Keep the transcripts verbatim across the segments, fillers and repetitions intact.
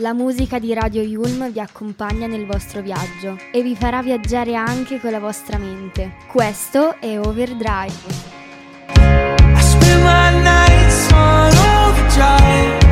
La musica di Radio Yulma vi accompagna nel vostro viaggio e vi farà viaggiare anche con la vostra mente. Questo è Overdrive. I spend my nights on overdrive.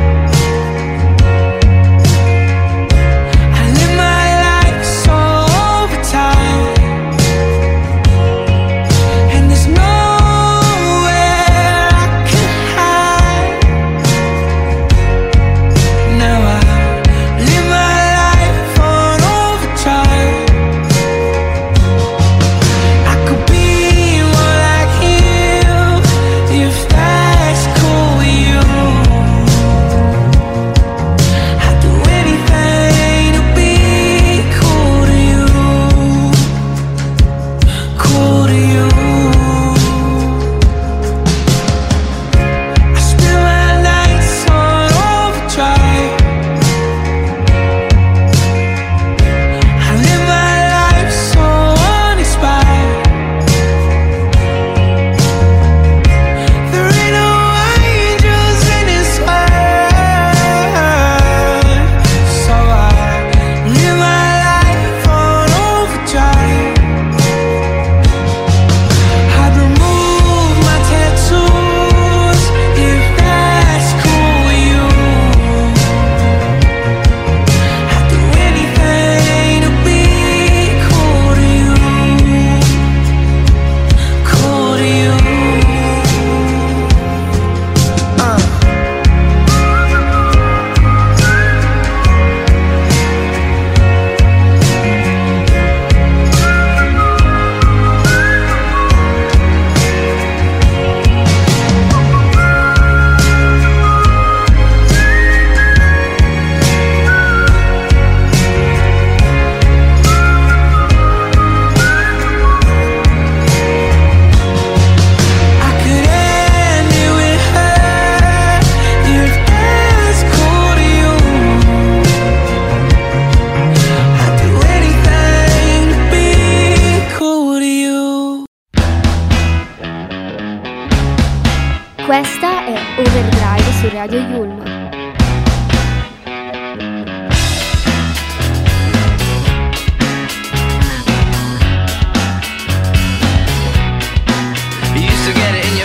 Questa è Overdrive su Radio Yulma.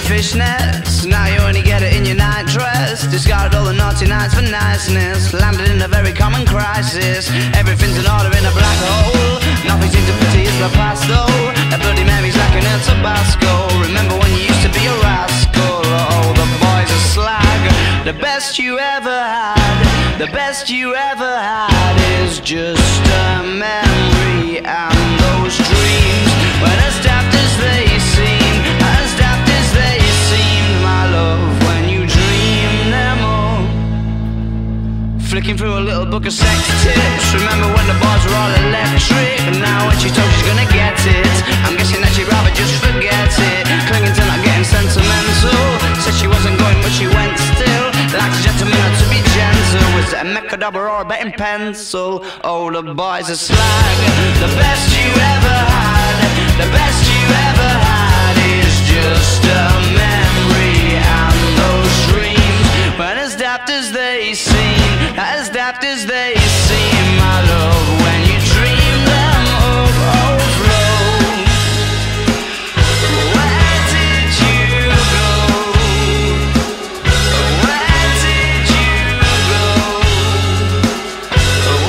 Fishnets. Now you only get it in your night dress. Discarded all the naughty nights for niceness. Landed in a very common crisis. Everything's in order in a black hole. Nothing seems to pity is my past though. That bloody memory's like an El Tabasco. Remember when you used to be a rascal. Oh, the boys are slag. The best you ever had, the best you ever had is just a memory. And those dreams when as daft as they seem, as daft as they seemed, my love, when you dream them all. Flicking through a little book of sex tips. Remember when the bars were all electric. And now when she told she's gonna get it, I'm guessing that she'd rather just forget it. Clinging to not getting sentimental. Said she wasn't going but she went still. Like a gentleman had to be gentle. Was it a macadabra or a betting pencil? Oh, the boys are slag. The best you ever had, the best you ever had is just a memory. And those dreams, but as daft as they seem, as daft as they seem, my love, when you dream them of overflow. Where did you go? Where did you go?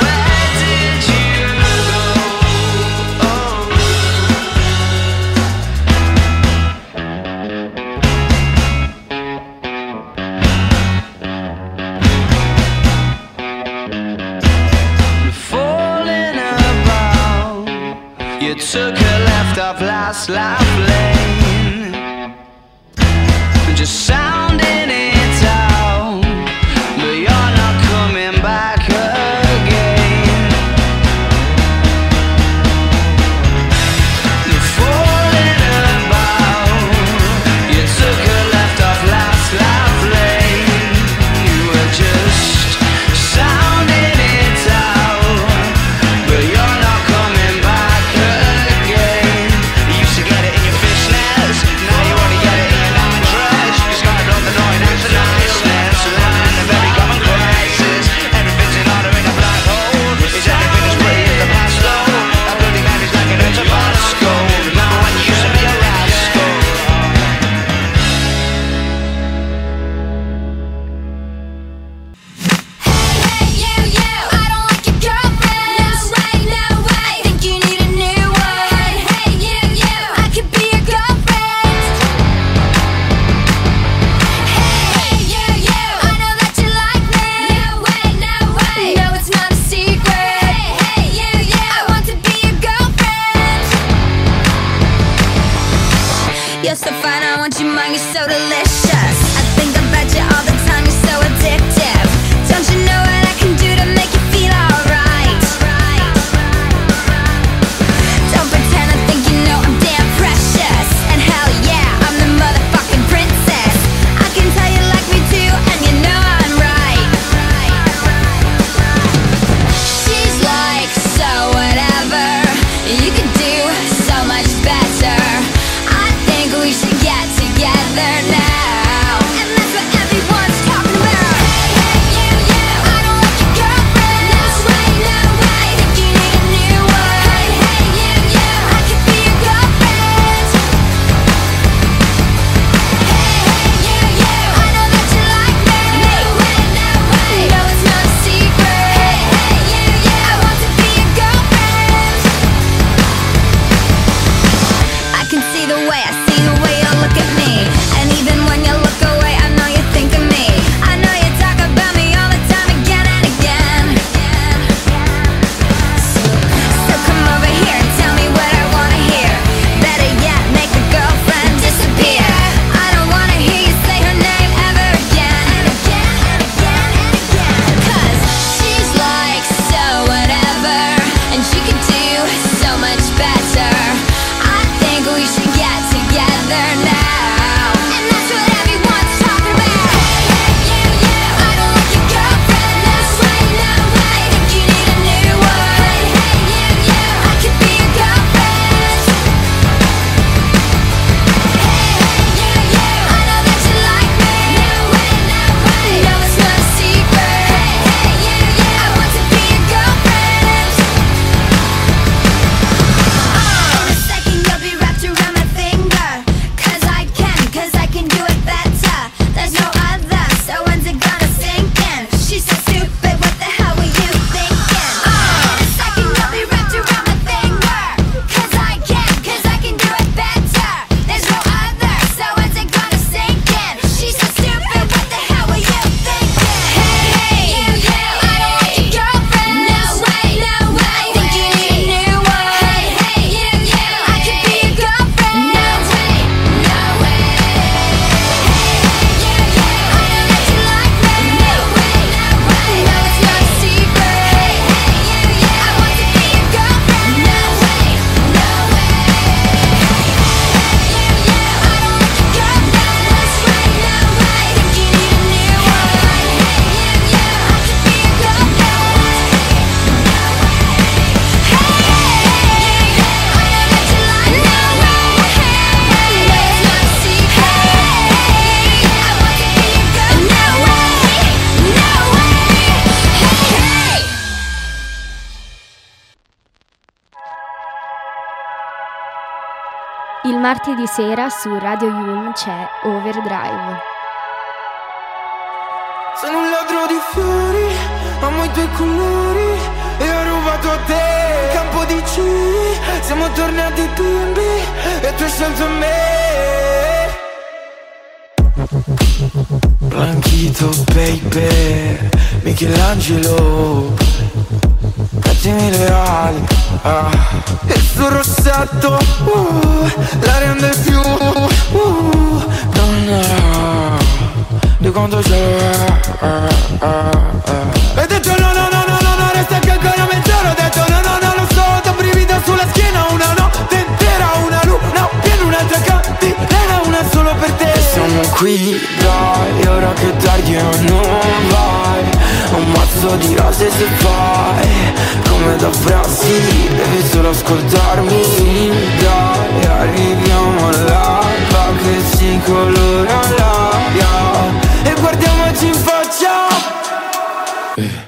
Where did you go? Oh. Falling about, you took a left off last lap lane, just sounding it out, but you're not coming back again. You're falling about, you took a left off last lap lane, you were just sounding it out, but you're not coming back again. You used to get it in your fishnets, now you only get it in your night dress. You just gotta go martedì sera su Radio Yulma c'è Overdrive. Sono un ladro di fiori, amo i tuoi colori e ho rubato a te. Campo di cieli, siamo tornati bimbi e tu hai scelto me. Blanchito, baby, Michelangelo, cattimi le ali, ah. Il suo rossetto, uh, la rende più, uh, donna, di quanto c'è, ah, ah, ah. E detto no, no, no, no, no, no, resta che ancora mezz'ora. Ho detto no, no, no, lo so, t'ho brivida sulla schiena. Una notte intera, una luna piena, un'altra cantilena, una solo per te. Siamo qui, dai, ora che tardi io non vai. Un mazzo di rose se fai, come da Brasile, devi solo ascoltarmi. Dai, arriviamo all'alba che si colora l'aria e guardiamoci in faccia. eh.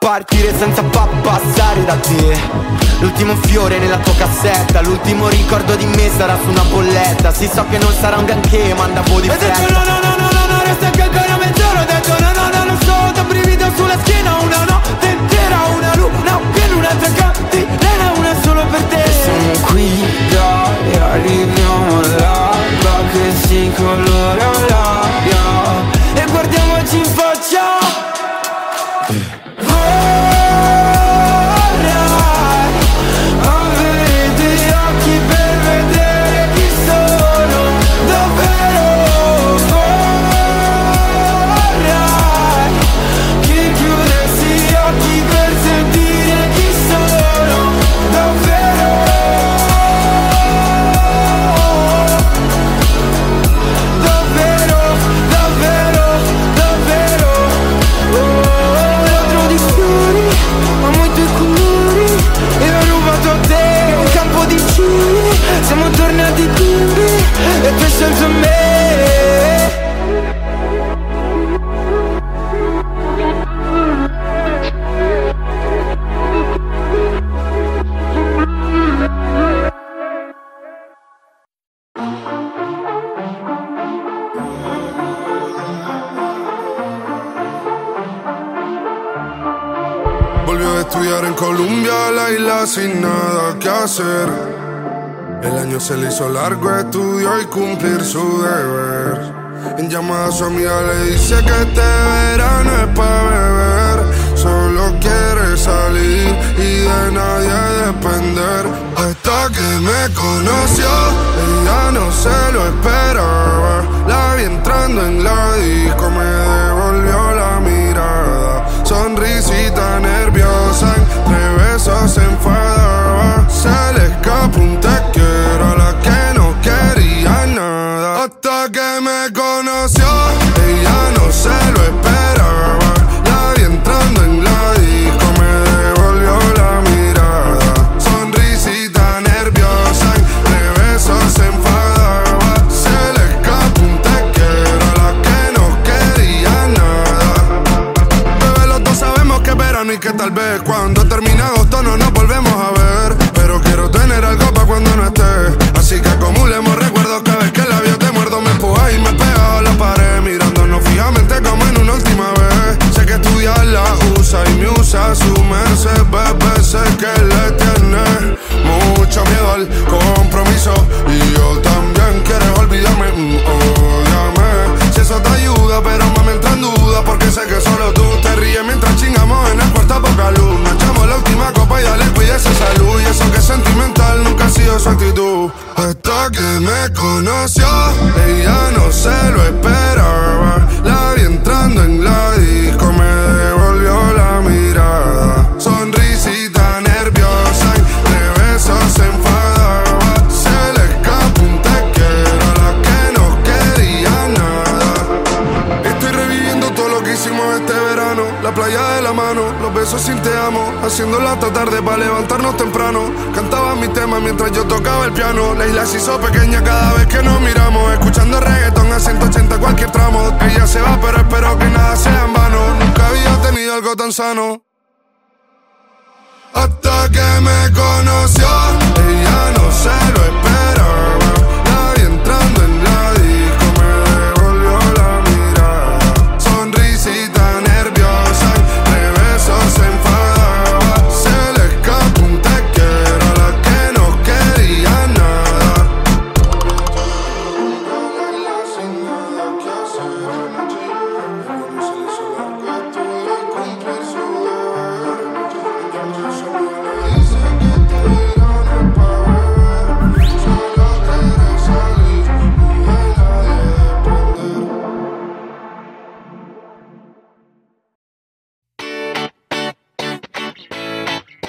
Partire senza pa passare da te. L'ultimo fiore nella tua cassetta, l'ultimo ricordo di me sarà su una bolletta. Si so che non sarà un granché ma andavo di fretta. E detto no no no no no, no resta che ancora mezz'ora. Ho detto no no no lo so, t'ho brivido sulla schiena. Una notte intera, una luna piena, un'altra cantilena, una solo per te. E siamo qui, dai, arriviamo all'alba che si colora l'aria e guardiamoci in faccia. Sin nada que hacer, el año se le hizo largo, estudió y cumplir su deber. En llamada a su amiga le dice que este verano es pa' beber, solo quiere salir y de nadie depender. Hasta que me conoció, ella no se lo esperaba, la vi entrando en la disco, me devolvió la mirada, sonrisita nerviosa, entre besos se enfadaba, se le escapó un te quiero a la que no quería nada. Hasta que me conoció, ella no se lo esperaba, la vi entrando en la disco, me devolvió la mirada, sonrisita nerviosa, entre besos se enfadaba, se le escapó un te quiero a la que no quería nada. Bebé, los dos sabemos que es verano y que tal vez cuando termina no nos volvemos a ver, pero quiero tener algo pa' cuando no estés, así que acumulemos recuerdos. Cada vez que el labio te muerdo me empujas y me pegas a la pared, mirándonos fijamos la playa de la mano, los besos sin te amo, haciéndolo hasta tarde para levantarnos temprano. Cantaba mi tema mientras yo tocaba el piano. La isla se hizo pequeña cada vez que nos miramos, escuchando reggaetón a ciento ochenta cualquier tramo. Ella se va pero espero que nada sea en vano, nunca había tenido algo tan sano. Hasta que me conoció, ella no se lo esperaba. La vi entrando en la disco, me devolvió la mirada. Sonrisita nerviosa, de besos se enfadaba. Se le escapó un te quiero, la que no quería nada. Sin nada que hacer.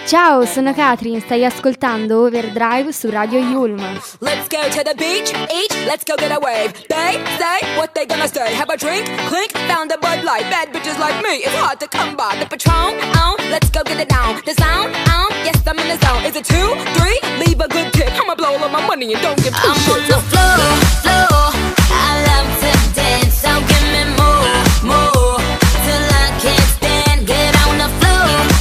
Ciao, sono Katrin, stai ascoltando Overdrive su Radio Yulma. Let's go to the beach, eat, let's go get a wave. They say what they gonna say. Have a drink, clink, found a Bud Light. Bad bitches like me, it's hard to come by. The Patron, on, let's go get it down. The sound, on, yes I'm in the zone. Is it two, three, leave a good tip. I'ma blow all my money and don't give a shit. I'm on the floor, floor, I love to dance, so give me more, more. Till I can't stand, get on the floor.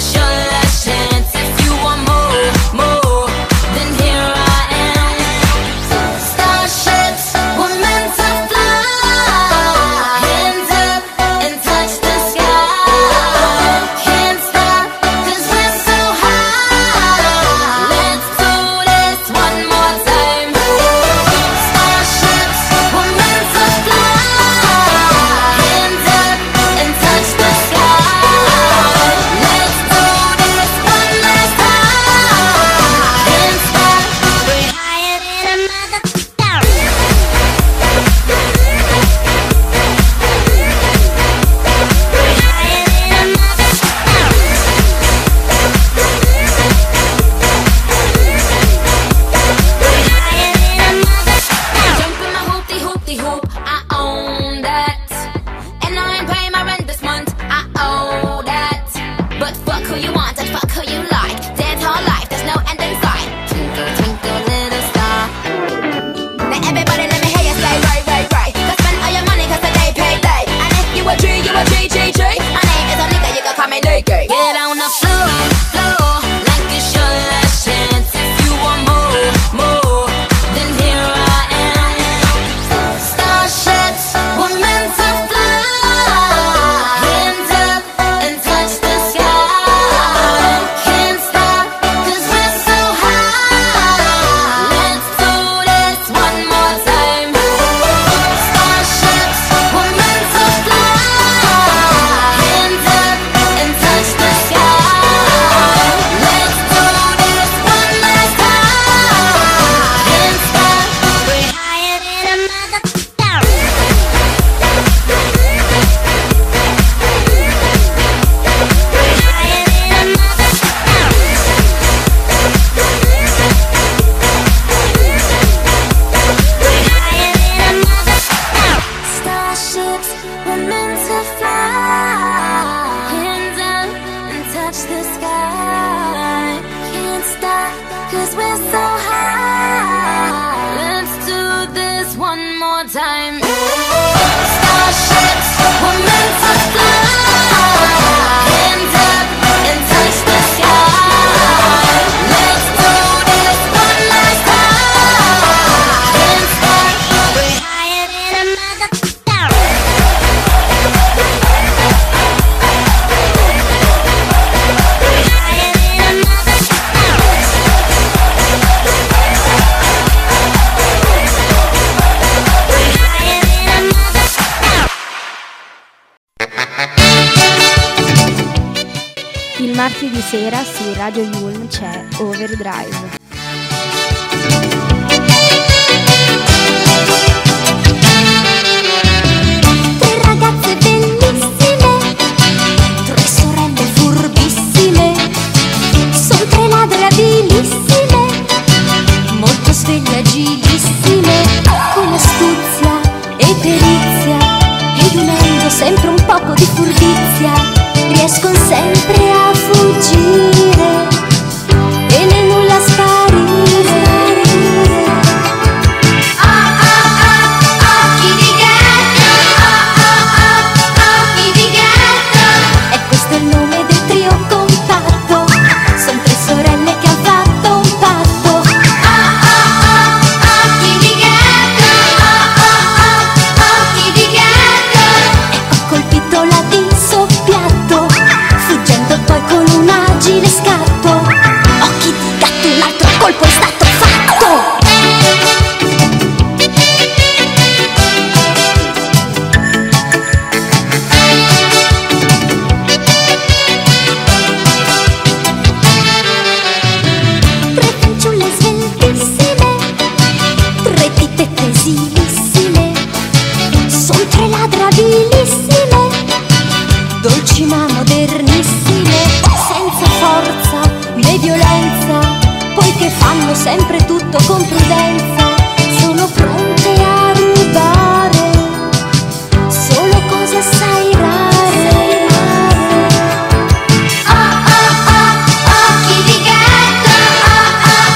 It's your last chance. If you want more, more, then here I am. Starships were meant to fly. Hands up and touch the sky. Can't stop, cause we're so high. Let's do this one more time. Starships were meant to fly. Hands up and touch the sky. Martedì sera su Radio Yulm c'è Overdrive. Tre ragazze bellissime, tre sorelle furbissime, sono tre ladre abilissime, molto sveglie agilissime, con astuzia e perizia, ed unendo sempre un poco di furbizia. riescono sempre a fuggire e nel nulla sparire. Oh oh oh, occhi di ghetto. Oh oh oh, occhi di ghetto. E questo è il nome del trio compatto. Sono tre sorelle che hanno fatto un patto. Oh oh oh, occhi di ghetto. Oh oh oh, occhi di ghetto. E ho colpito la di soppiatto, fuggendo poi con un agile scatto. Occhi di gatto, un altro colpo è stato fatto. Tre fanciulle sveltissime, tre titte tesilissime, sono tre ladre abilissime, dolci ma modernissime, senza forza né violenza, poiché fanno sempre tutto con prudenza. Sono pronte a rubare solo cose assai rare. Oh oh oh, occhi di ghetto. Oh oh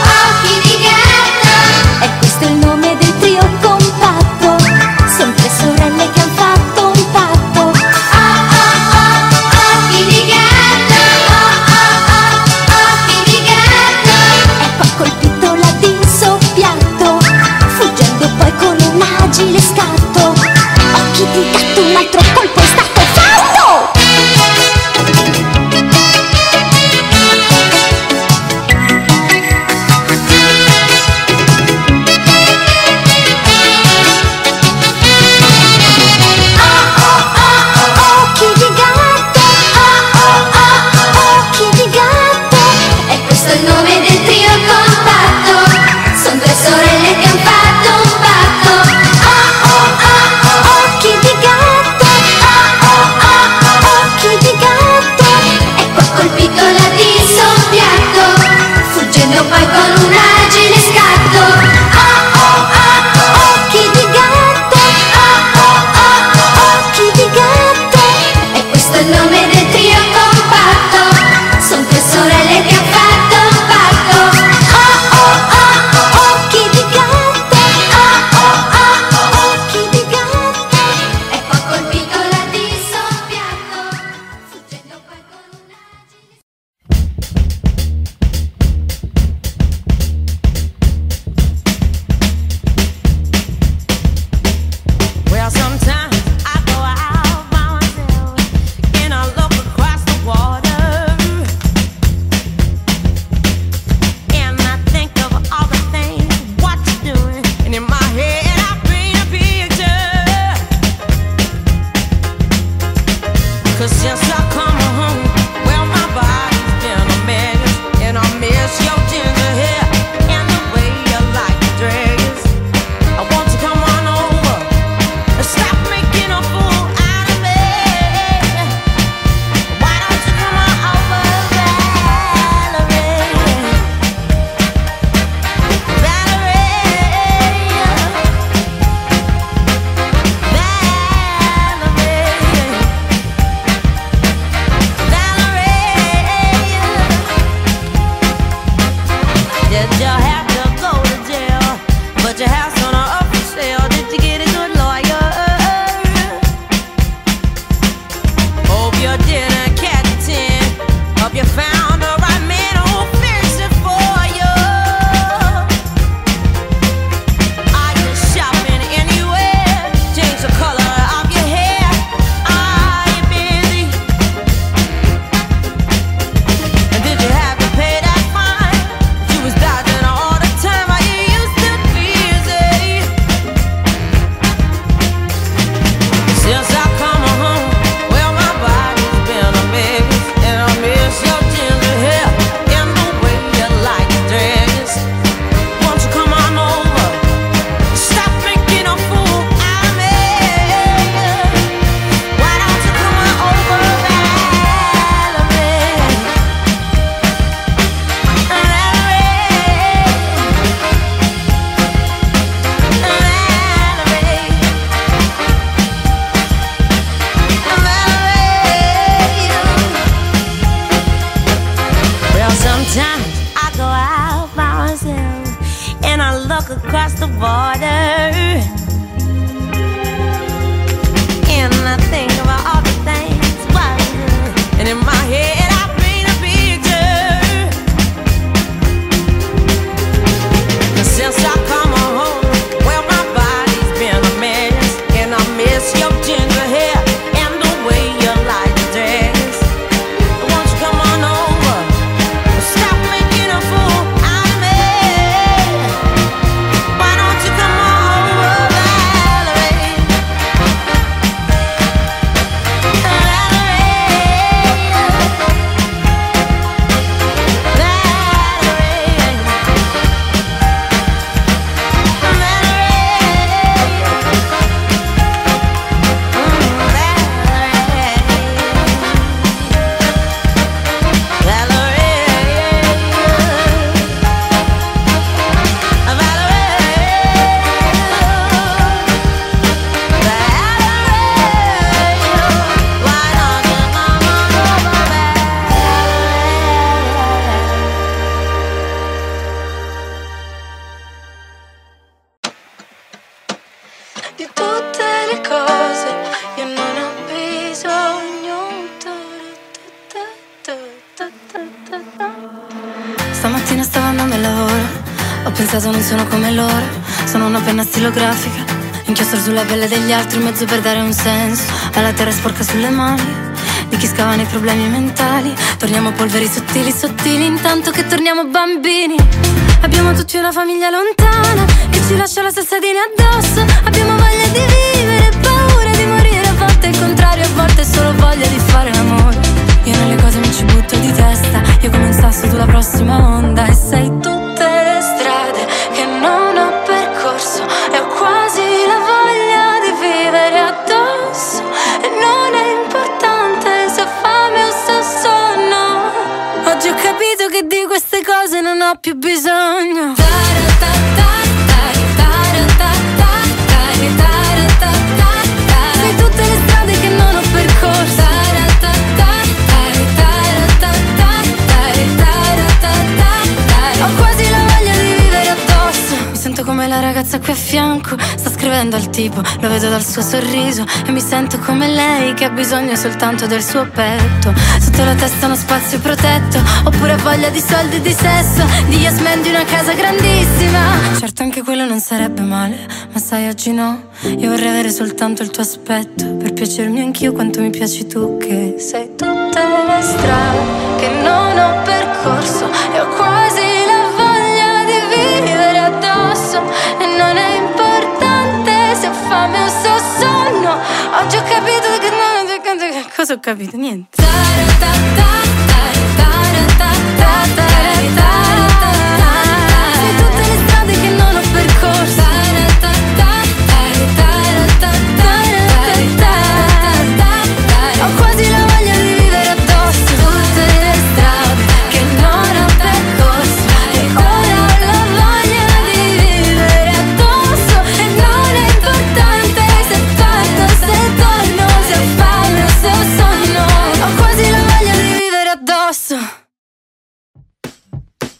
oh, occhi di ghetto. E questo è il nome del trio compatto. Sono tre sorelle che hanno fatto un patto. Oh oh oh, occhi di ghetto. Oh oh oh, occhi di ghetto. E poi ho colpito la di soppiatto, fuggendo poi con un agile scatto. Occhi di gatto, un altro colpo è stato fatto. Oh oh oh, occhi di gatto. Oh oh oh, occhi di gatto. E questo è il nome del trio compatto. Sono tre sorelle che hanno fatto un patto. Oh oh oh, occhi di gatto. Oh le cose, io non ho bisogno. Stamattina stavo andando al lavoro, ho pensato non sono come loro, sono una penna stilografica, inchiostro sulla pelle degli altri, un mezzo per dare un senso alla terra sporca sulle mani di chi scava nei problemi mentali. Torniamo polveri sottili sottili, intanto che torniamo bambini. Abbiamo tutti una famiglia lontana che ci lascia la stessa linea addosso. Abbiamo voglia di vivere, paura di morire. A volte il contrario, a volte solo voglia di fare l'amore. Io nelle cose mi ci butto di testa, io come un sasso tu la prossima onda. E sei tutte le strade che non ho percorso, e ho quasi la voglia di vivere addosso. E non è importante se ho fame o se ho sonno. Oggi ho capito che di queste cose non ho più bisogno. Sei tutte le strade che non ho percorso. Ho quasi la voglia di vivere addosso. Mi sento come la ragazza qui a fianco, sta scrivendo al tipo, lo vedo dal suo sorriso, e mi sento come lei che ha bisogno soltanto del suo petto. Sotto la testa uno spazio protetto, oppure voglia di soldi e di sesso, di yes man, di una casa grandissima. Certo anche quello non sarebbe male, ma sai oggi no, io vorrei avere soltanto il tuo aspetto, per piacermi anch'io quanto mi piaci tu, che sei tutte le strade che non ho percorso, e ho quasi e non è importante se ho fame o se ho sonno. Oggi ho capito che non ho... Cosa ho capito? Niente. Sei tutte le strade che non ho percorso. Ho quasi la voglia di vivere addosso. Tutte le strade che non ho percorso, e ora ho la voglia addosso.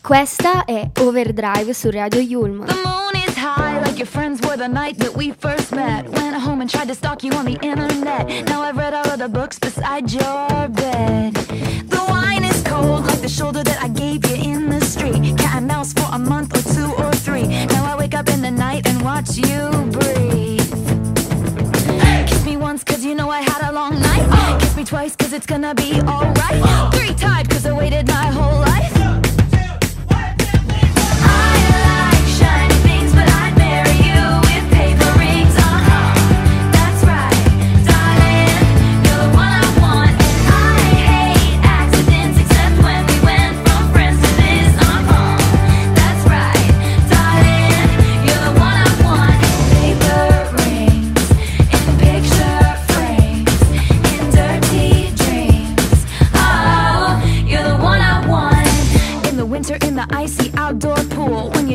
Questa è Overdrive su Radio Yulma. The moon is high like your friends were the night that we first met. Went home and tried to stalk you on the internet. Now I've read all of the books beside your bed. The wine is cold like the shoulder that I gave you in the street. Cat and mouse for a month or two or three. Now I wake up in the night and watch you breathe. Hey! Kiss me once cause you know I had a long night. Oh! Kiss me twice cause it's gonna be alright. Oh! Three times cause I waited my whole life.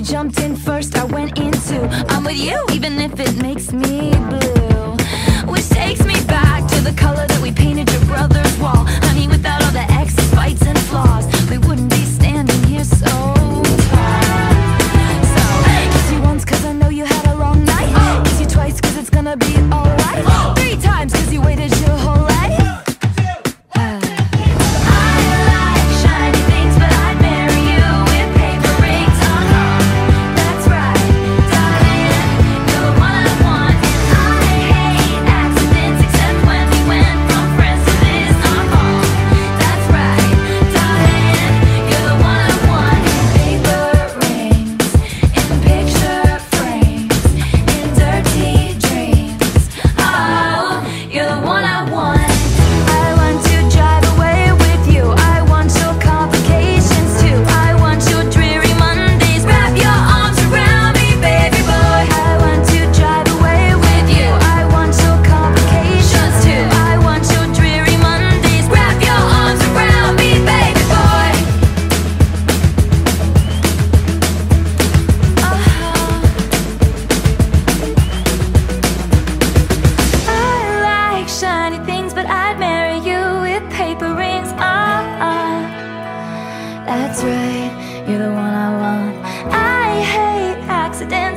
Jumped in first, I went into. I'm with you, even if it makes me blue. Which takes me back to the color that we painted your brother's wall. Honey, without all the exes, fights and flaws, we wouldn't be standing here so tall. So, kiss you once cause I know you had a long night. Oh. Kiss you twice cause it's gonna be alright. Oh. Three times cause you waited your whole life.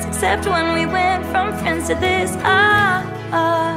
Except when we went from friends to this, ah, ah.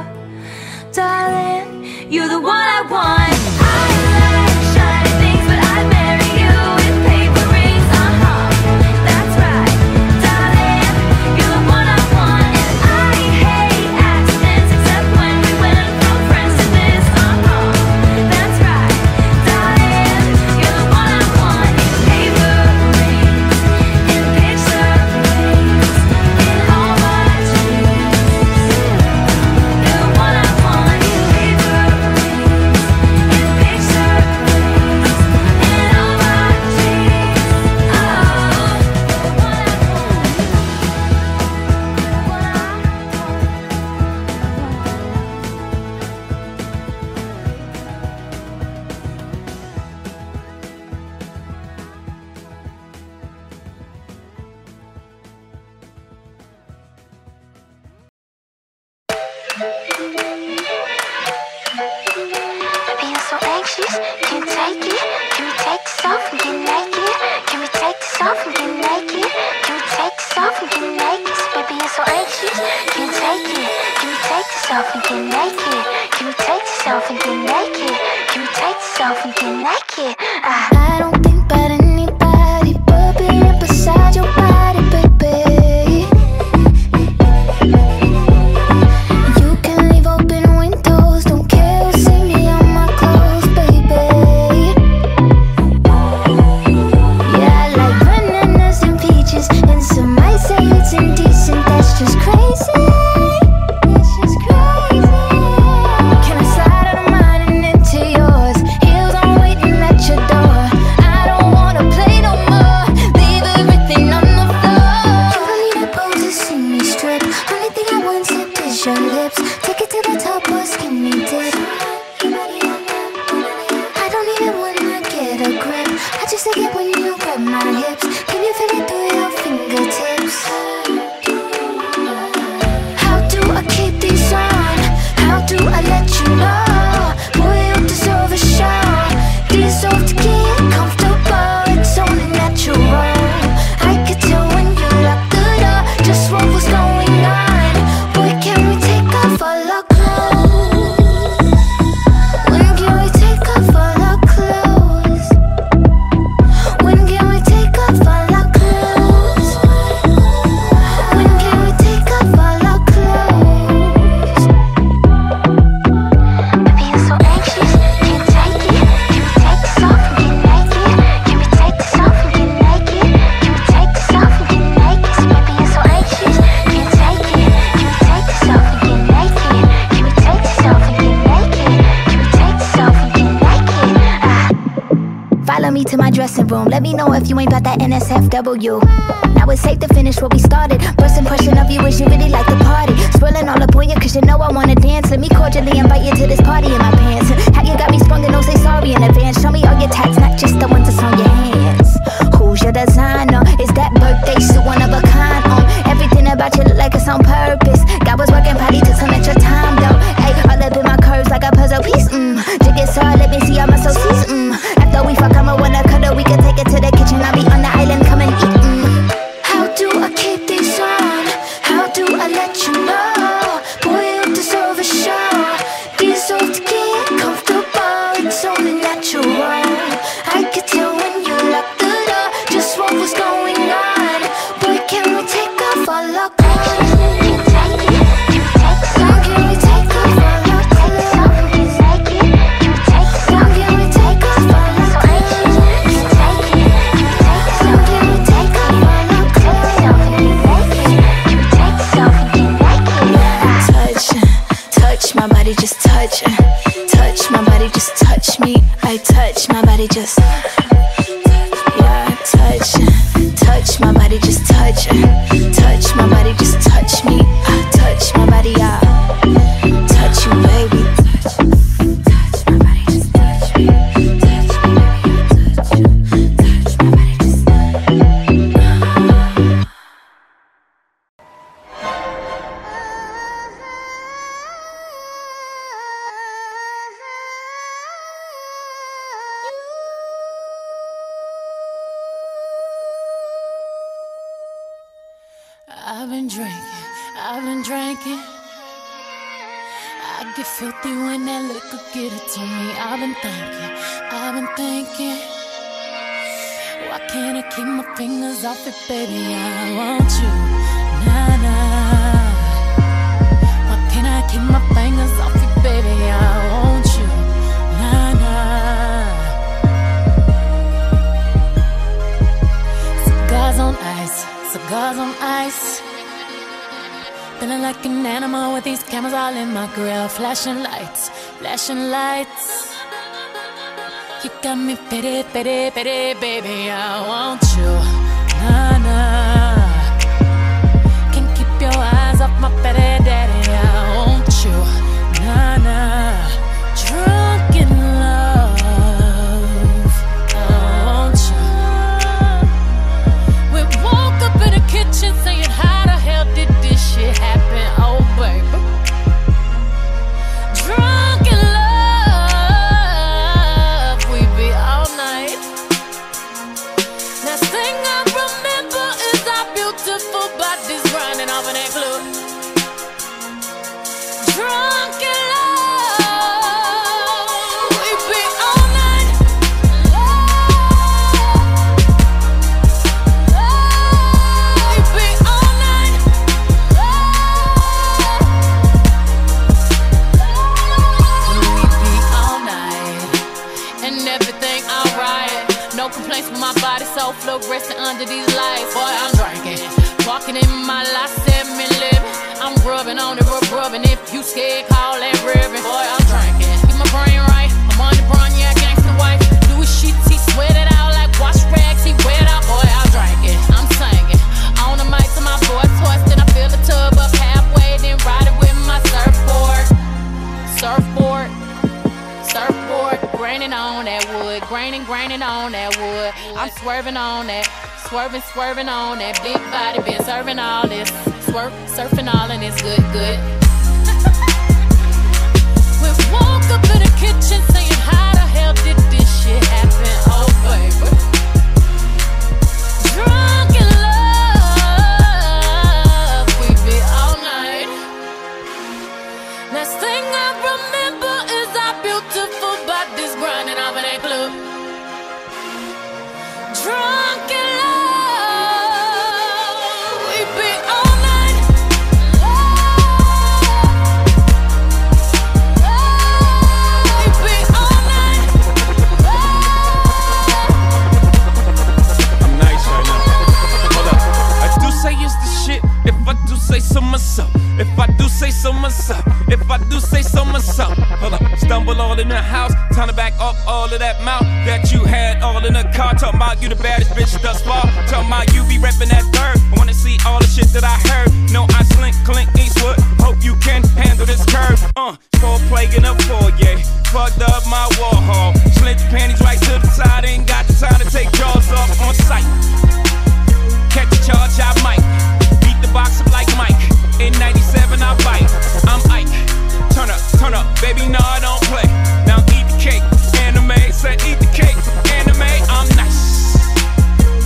Let me know if you ain't about that N S F W. Now it's safe to finish what we started. First impression of you is you really like the party. Swirling all up on you cause you know I wanna dance. Let me cordially invite you to this party in my pants. How you got me sprung and don't say sorry in advance. Show me all your tats, not just the ones that's on your hands. Who's your designer? Is that birthday suit one of a kind on? Everything about you look like it's on purpose. God was working, probably took some extra time though. Ay, all up in my curves like a puzzle piece, mmm. Jig it hard, let me see all my sources, mmm. After we fuck, I'ma wanna cuddle. We can take it to the kitchen, I'll be on the island, come and eat, mm. How do I keep these on? How do I let you know? Boy, you deserve a shot. Deserve to get comfortable, it's only natural. I could tell when you locked the door, just what was going on. Boy, can we take off all our clothes? Just touch, touch my body, just touch me. I touch my body, just yeah, touch, touch my body, just touch, touch my body, just touch me. I touch my body, I touch you, baby. Touch my body, just touch me. Touch me, baby, touch you. Touch my body, just touch me. I get filthy when that liquor get it to me. I've been thinking, I've been thinking, why can't I keep my fingers off it, baby? I want you, nah, nah. Why can't I keep my fingers off it, baby? I want you, nah, nah. Cigars on ice, cigars on ice. Feeling like an animal with these cameras all in my grill. Flashing lights, flashing lights. You got me pity, pity, pity, baby, I want you, nah, nah. Can't keep your eyes off my pity, daddy, I want you, nah, nah. Drunk in love, I want you. We woke up in the kitchen saying, how the hell did this shit happen? Oh, baby. no flow resting under these lights. Boy, I'm drinking, walking in my last seven living. I'm grubbing on the rub, rubbing. If you scared, call that ribbon. Boy, I'm drinking, get my brain right. I'm on the brown, yeah, gangsta wife. Do his shit, he sweat it out like wash rags. He wet out, boy, I'm drinking. I'm singing on the mic to my boy toys. Then I fill the tub up halfway, then ride it with my surfboard, surfboard. Surfboard, graining on that wood, graining, graining on that wood. I'm swerving on that, swerving, swerving on that. Big body been serving all this, swerve, surfing all and it's good, good. We walk up in the kitchen saying, how the hell did this shit happen? Oh baby, drunk in love, we be all night. Last thing I remember is I beautiful, but this grinding off of that club. Drunk in love, we be all night. Love, love, we be all night. Love. I'm nice right now. Hold up, I do say it's the shit. If I do say so myself, if I do say so myself, if I do say so myself. Hold up, stumble all in the house, time to back up all of that mouth that you had all in the car. Talking about you the baddest bitch thus far. Talking about you be reppin' that third. I wanna see all the shit that I heard. No, I slink, clink, Eastwood. Hope you can handle this curve. Uh, score plague in a foyer. Fucked up my wall hall. Slint your panties right to the side. Ain't got the time to take jaws off on sight. Catch a charge, I might. Beat the box up like Mike. In ninety-seven, I bite. I'm Ike. Turn up, turn up, baby, no, I don't play. Now eat the cake, anime. Said eat the cake, anime. I'm nice.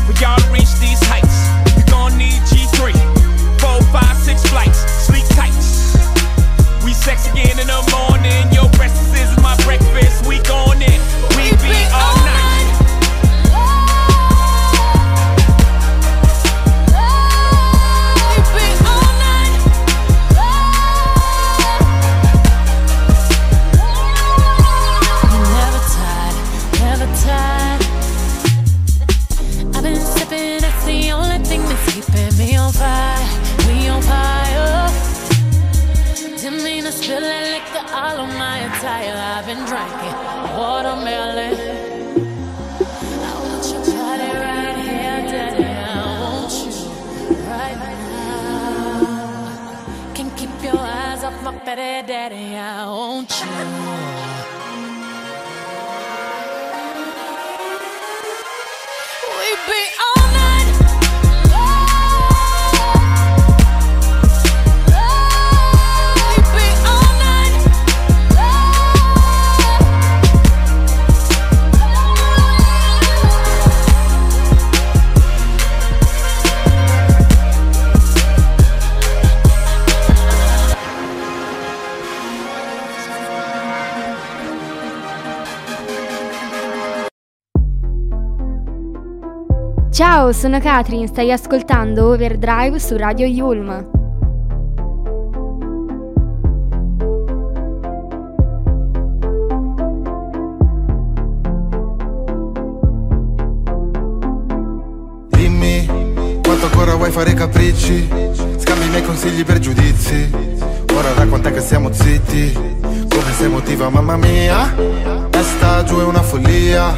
When y'all reach these heights, you gon' need G three, four, five, six flights, sleep tight. We sex again in the morning. Your breakfast is my breakfast. We gon' in, we be all night. Spilling liquor all on my attire. I've been drinking watermelon. I want your body right here, daddy. I want you right now. Can't keep your eyes off my petty daddy. I want you. We be all night. Ciao, sono Katrin, stai ascoltando Overdrive su Radio Yulma. Dimmi, quanto ancora vuoi fare capricci? Scambi i miei consigli per giudizi. Ora da quant'è che siamo zitti? Come sei emotiva, mamma mia? Testa giù è una follia.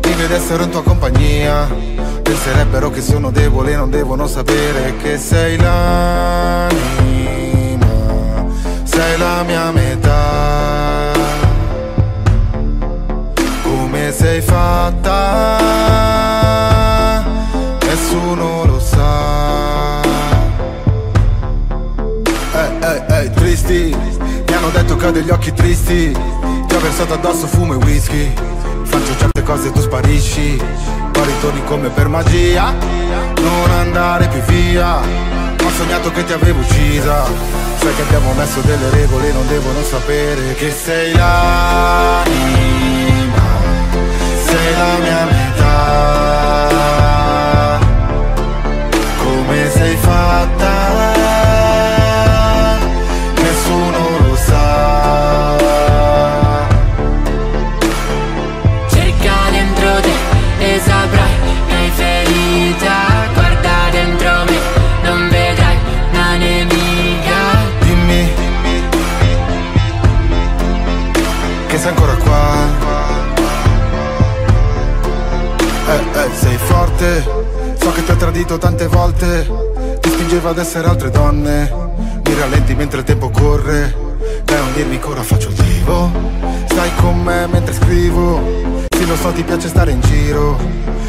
Vivi ad essere in tua compagnia. Penserebbero che sono debole, non devono sapere che sei l'anima, sei la mia metà. Come sei fatta, nessuno lo sa. Ehi, ehi, ehi, tristi, mi hanno detto che ho degli occhi tristi. Ti ho versato addosso fumo e whisky. Faccio certe cose e tu sparisci. Poi ritorni come per magia. Non andare più via. Ho sognato che ti avevo uccisa. Sai che abbiamo messo delle regole. Non devono sapere che sei l'anima. Sei la mia metà. Come sei fatta, nessuno lo sa. Cerca dentro te e saprai che hai felice. sei ancora qua. Eh, eh, sei forte. So che ti ho tradito tante volte. Ti spingevo ad essere altre donne. Mi rallenti mentre il tempo corre. Dai, non dirmi che ora faccio il vivo. Stai con me mentre scrivo. Sì, lo so, ti piace stare in giro.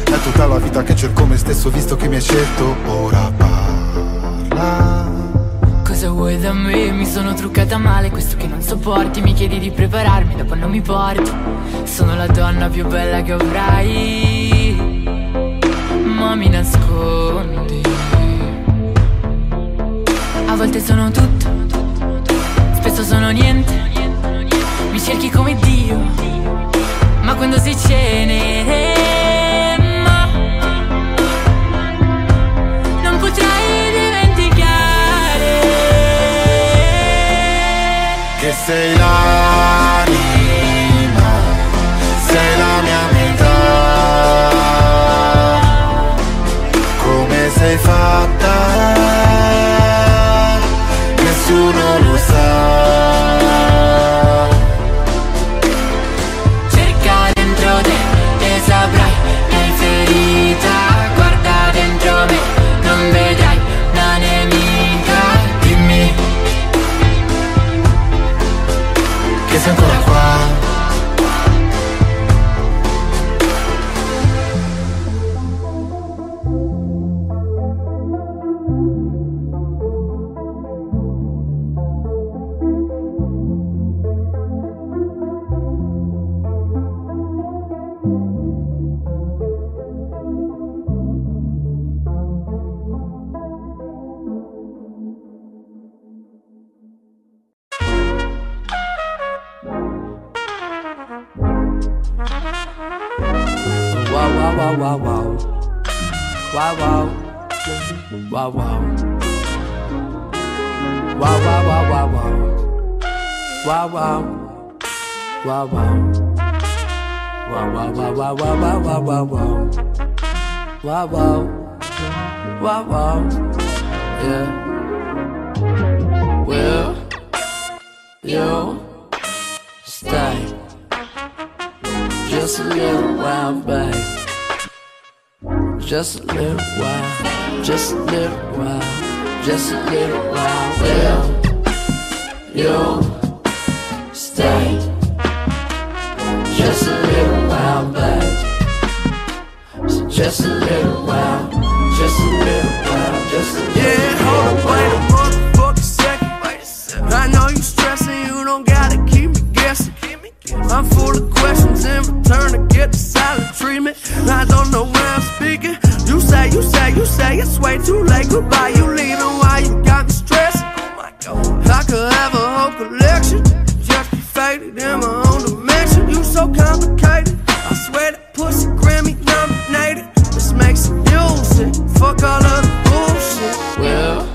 È tutta la vita che cerco me stesso, visto che mi hai scelto. Ora parla. Cosa vuoi da me? Mi sono truccata male, questo che non sopporti. Mi chiedi di prepararmi, dopo non mi porti. Sono la donna più bella che avrai, ma mi nascondi. A volte sono tutto, spesso sono niente. Mi cerchi come Dio, ma quando sei cenere non potrai dimenticare che sei l'anima, sei la mia metà, come sei fatta, nessuno lo sa. Cerca dentro te e saprai che hai ferita, guarda dentro me. Non vedrai una nemica, dimmi che sei ancora qua. Wow wow wow wow wow wow wow wow wow wow wow wow wow wow wow wow wow wow wow wow yeah. Will you stay just a little while, babe? Just a little while. Just a little while, just a little while. Will you stay? Just a little while, babe. So just a little while, just a little while, just a little yeah, while. Yeah, hold up, wait a fucking second. Wait a second. I know you stressing, you don't gotta keep me guessing. Keep me guessing. I'm full of questions in return to get the silent treatment. I don't know where I'm speaking. You say, you say, you say it's way too late. Goodbye, you leaving while you got me stressed. Oh my God, I could have a whole collection. Just be faded in my own dimension. You so complicated. I swear that pussy Grammy nominated. Let's make some music. Fuck all of the bullshit. Will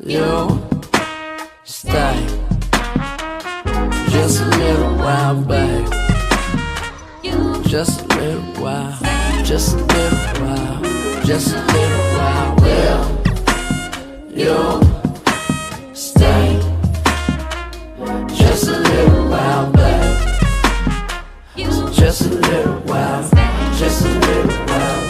you stay? Just a little while, babe. Just a little while. Just a little while, just a little while. Will you stay? Just a little while, babe. Just a little while, just a little while, just a little while.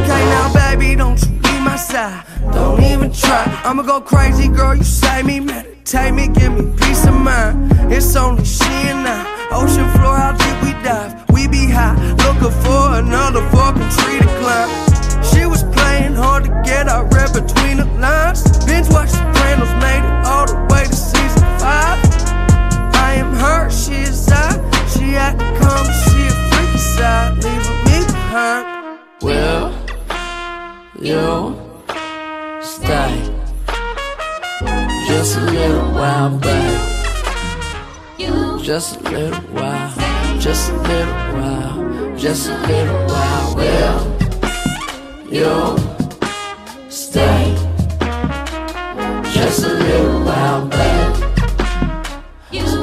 Okay now baby, don't you leave my side. Don't even try, I'ma go crazy girl, you save me. Meditate me, give me peace of mind. It's only she and I. Ocean floor, how deep we dive? We be high, looking for another fucking tree to climb. She was playing hard to get, I read between the lines. Binge watched the Sopranos, made it all the way to season five. I am her, she is I. She had to come, she a freak inside, leaving me behind. Will you stay? Just a little while, babe. Just a little while, just a little while, just a little while. Will you stay? Just a little while, babe.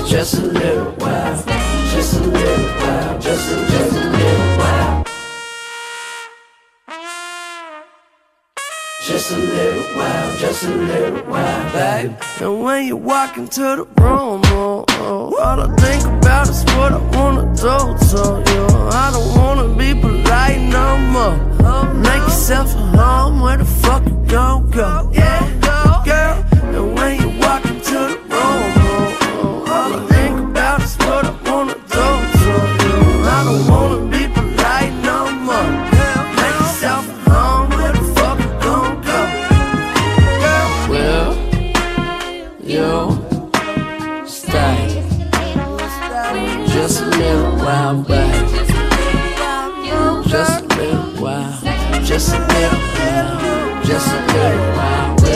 Just a little while, just a little while, just a, just a little while. Just a little while. just a little while, babe. And when you walk into the room, oh, oh, all I think about is what I wanna do to you. I don't wanna be polite no more. Make yourself at home, where the fuck you gon' go? Yeah, girl. And when you walk into the room, oh, oh, all I think about is what I wanna do to you. I don't wanna be polite no more. Make yourself at home, where the fuck you gon' go? Girl, will you stay just a little while, babe? Just a little while, just a little while, just a little while. Will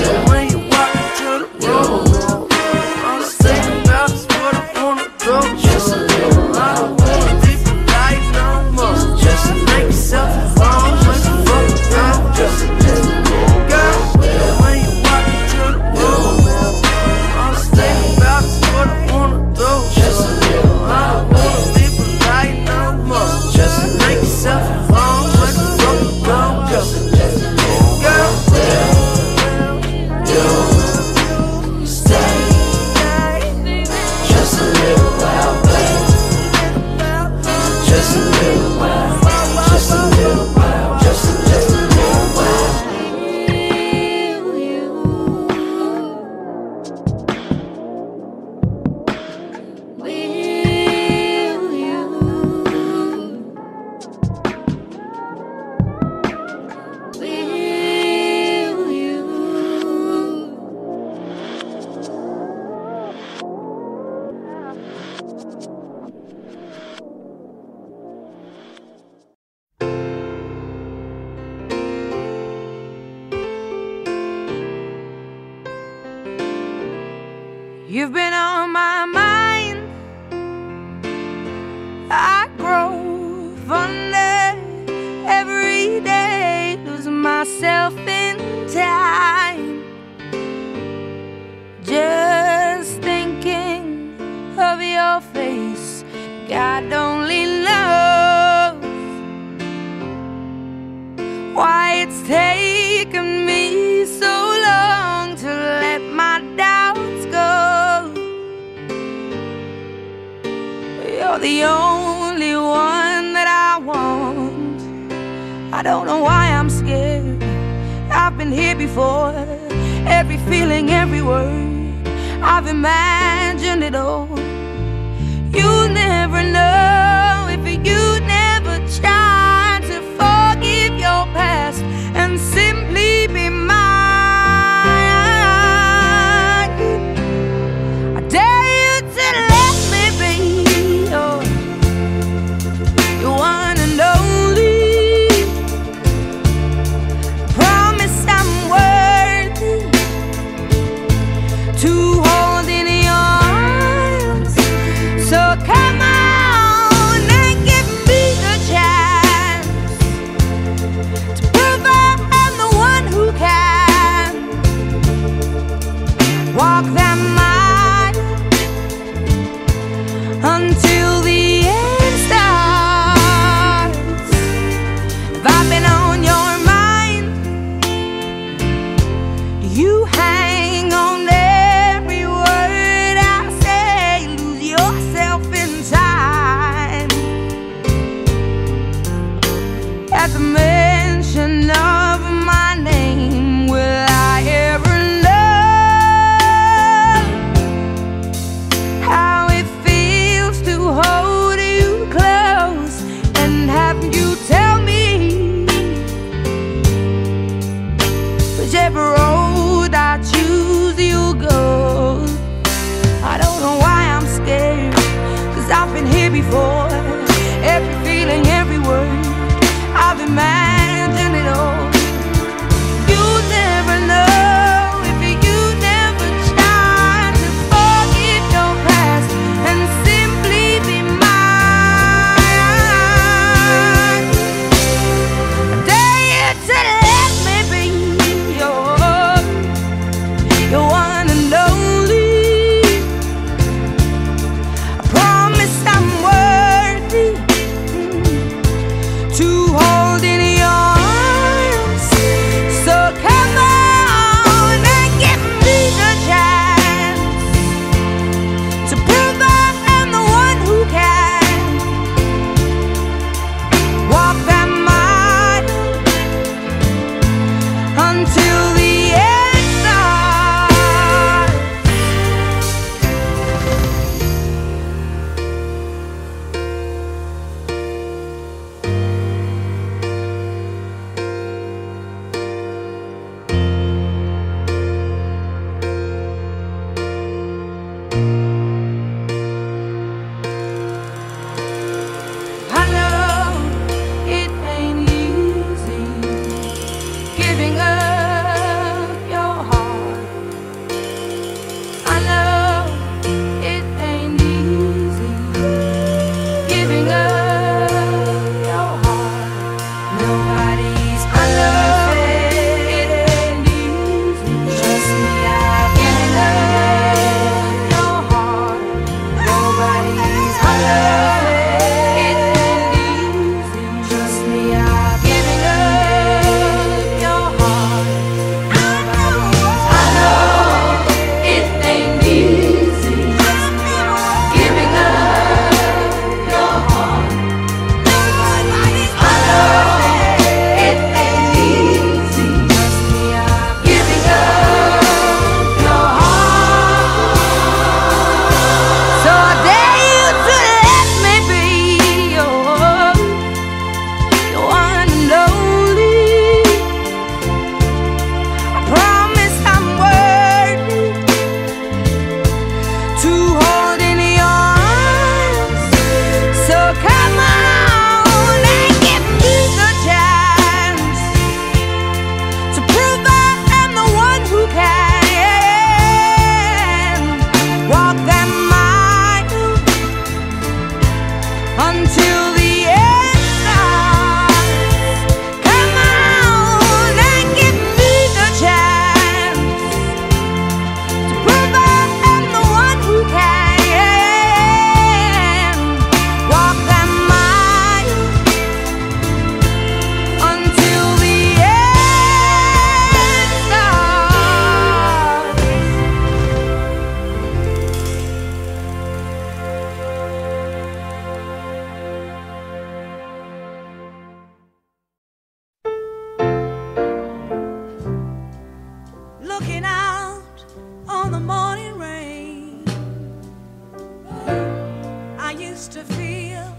used to feel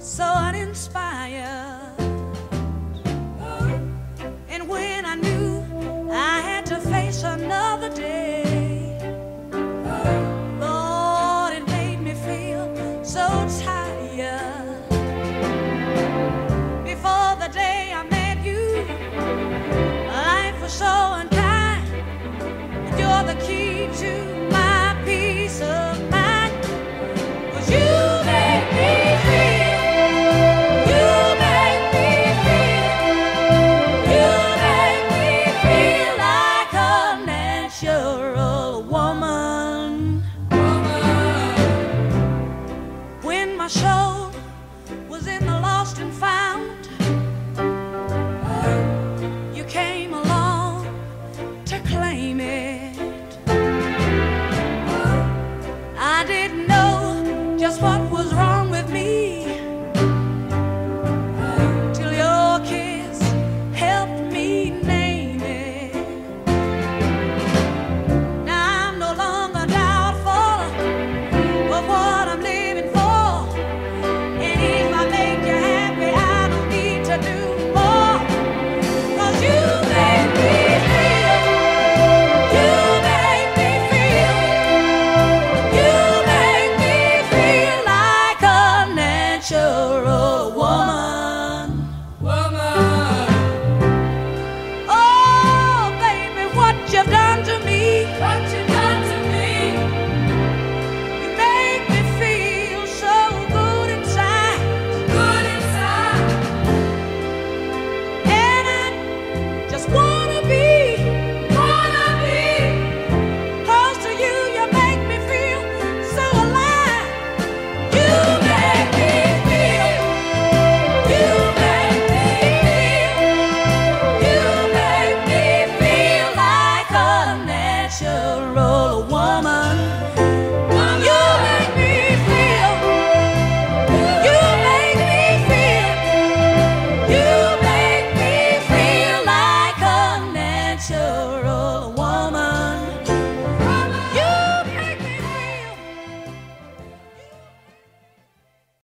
so uninspired. And when I knew I had to face another day, Lord, it made me feel so tired. Before the day I met you, life was so unkind, and you're the key to my peace of mind. Show.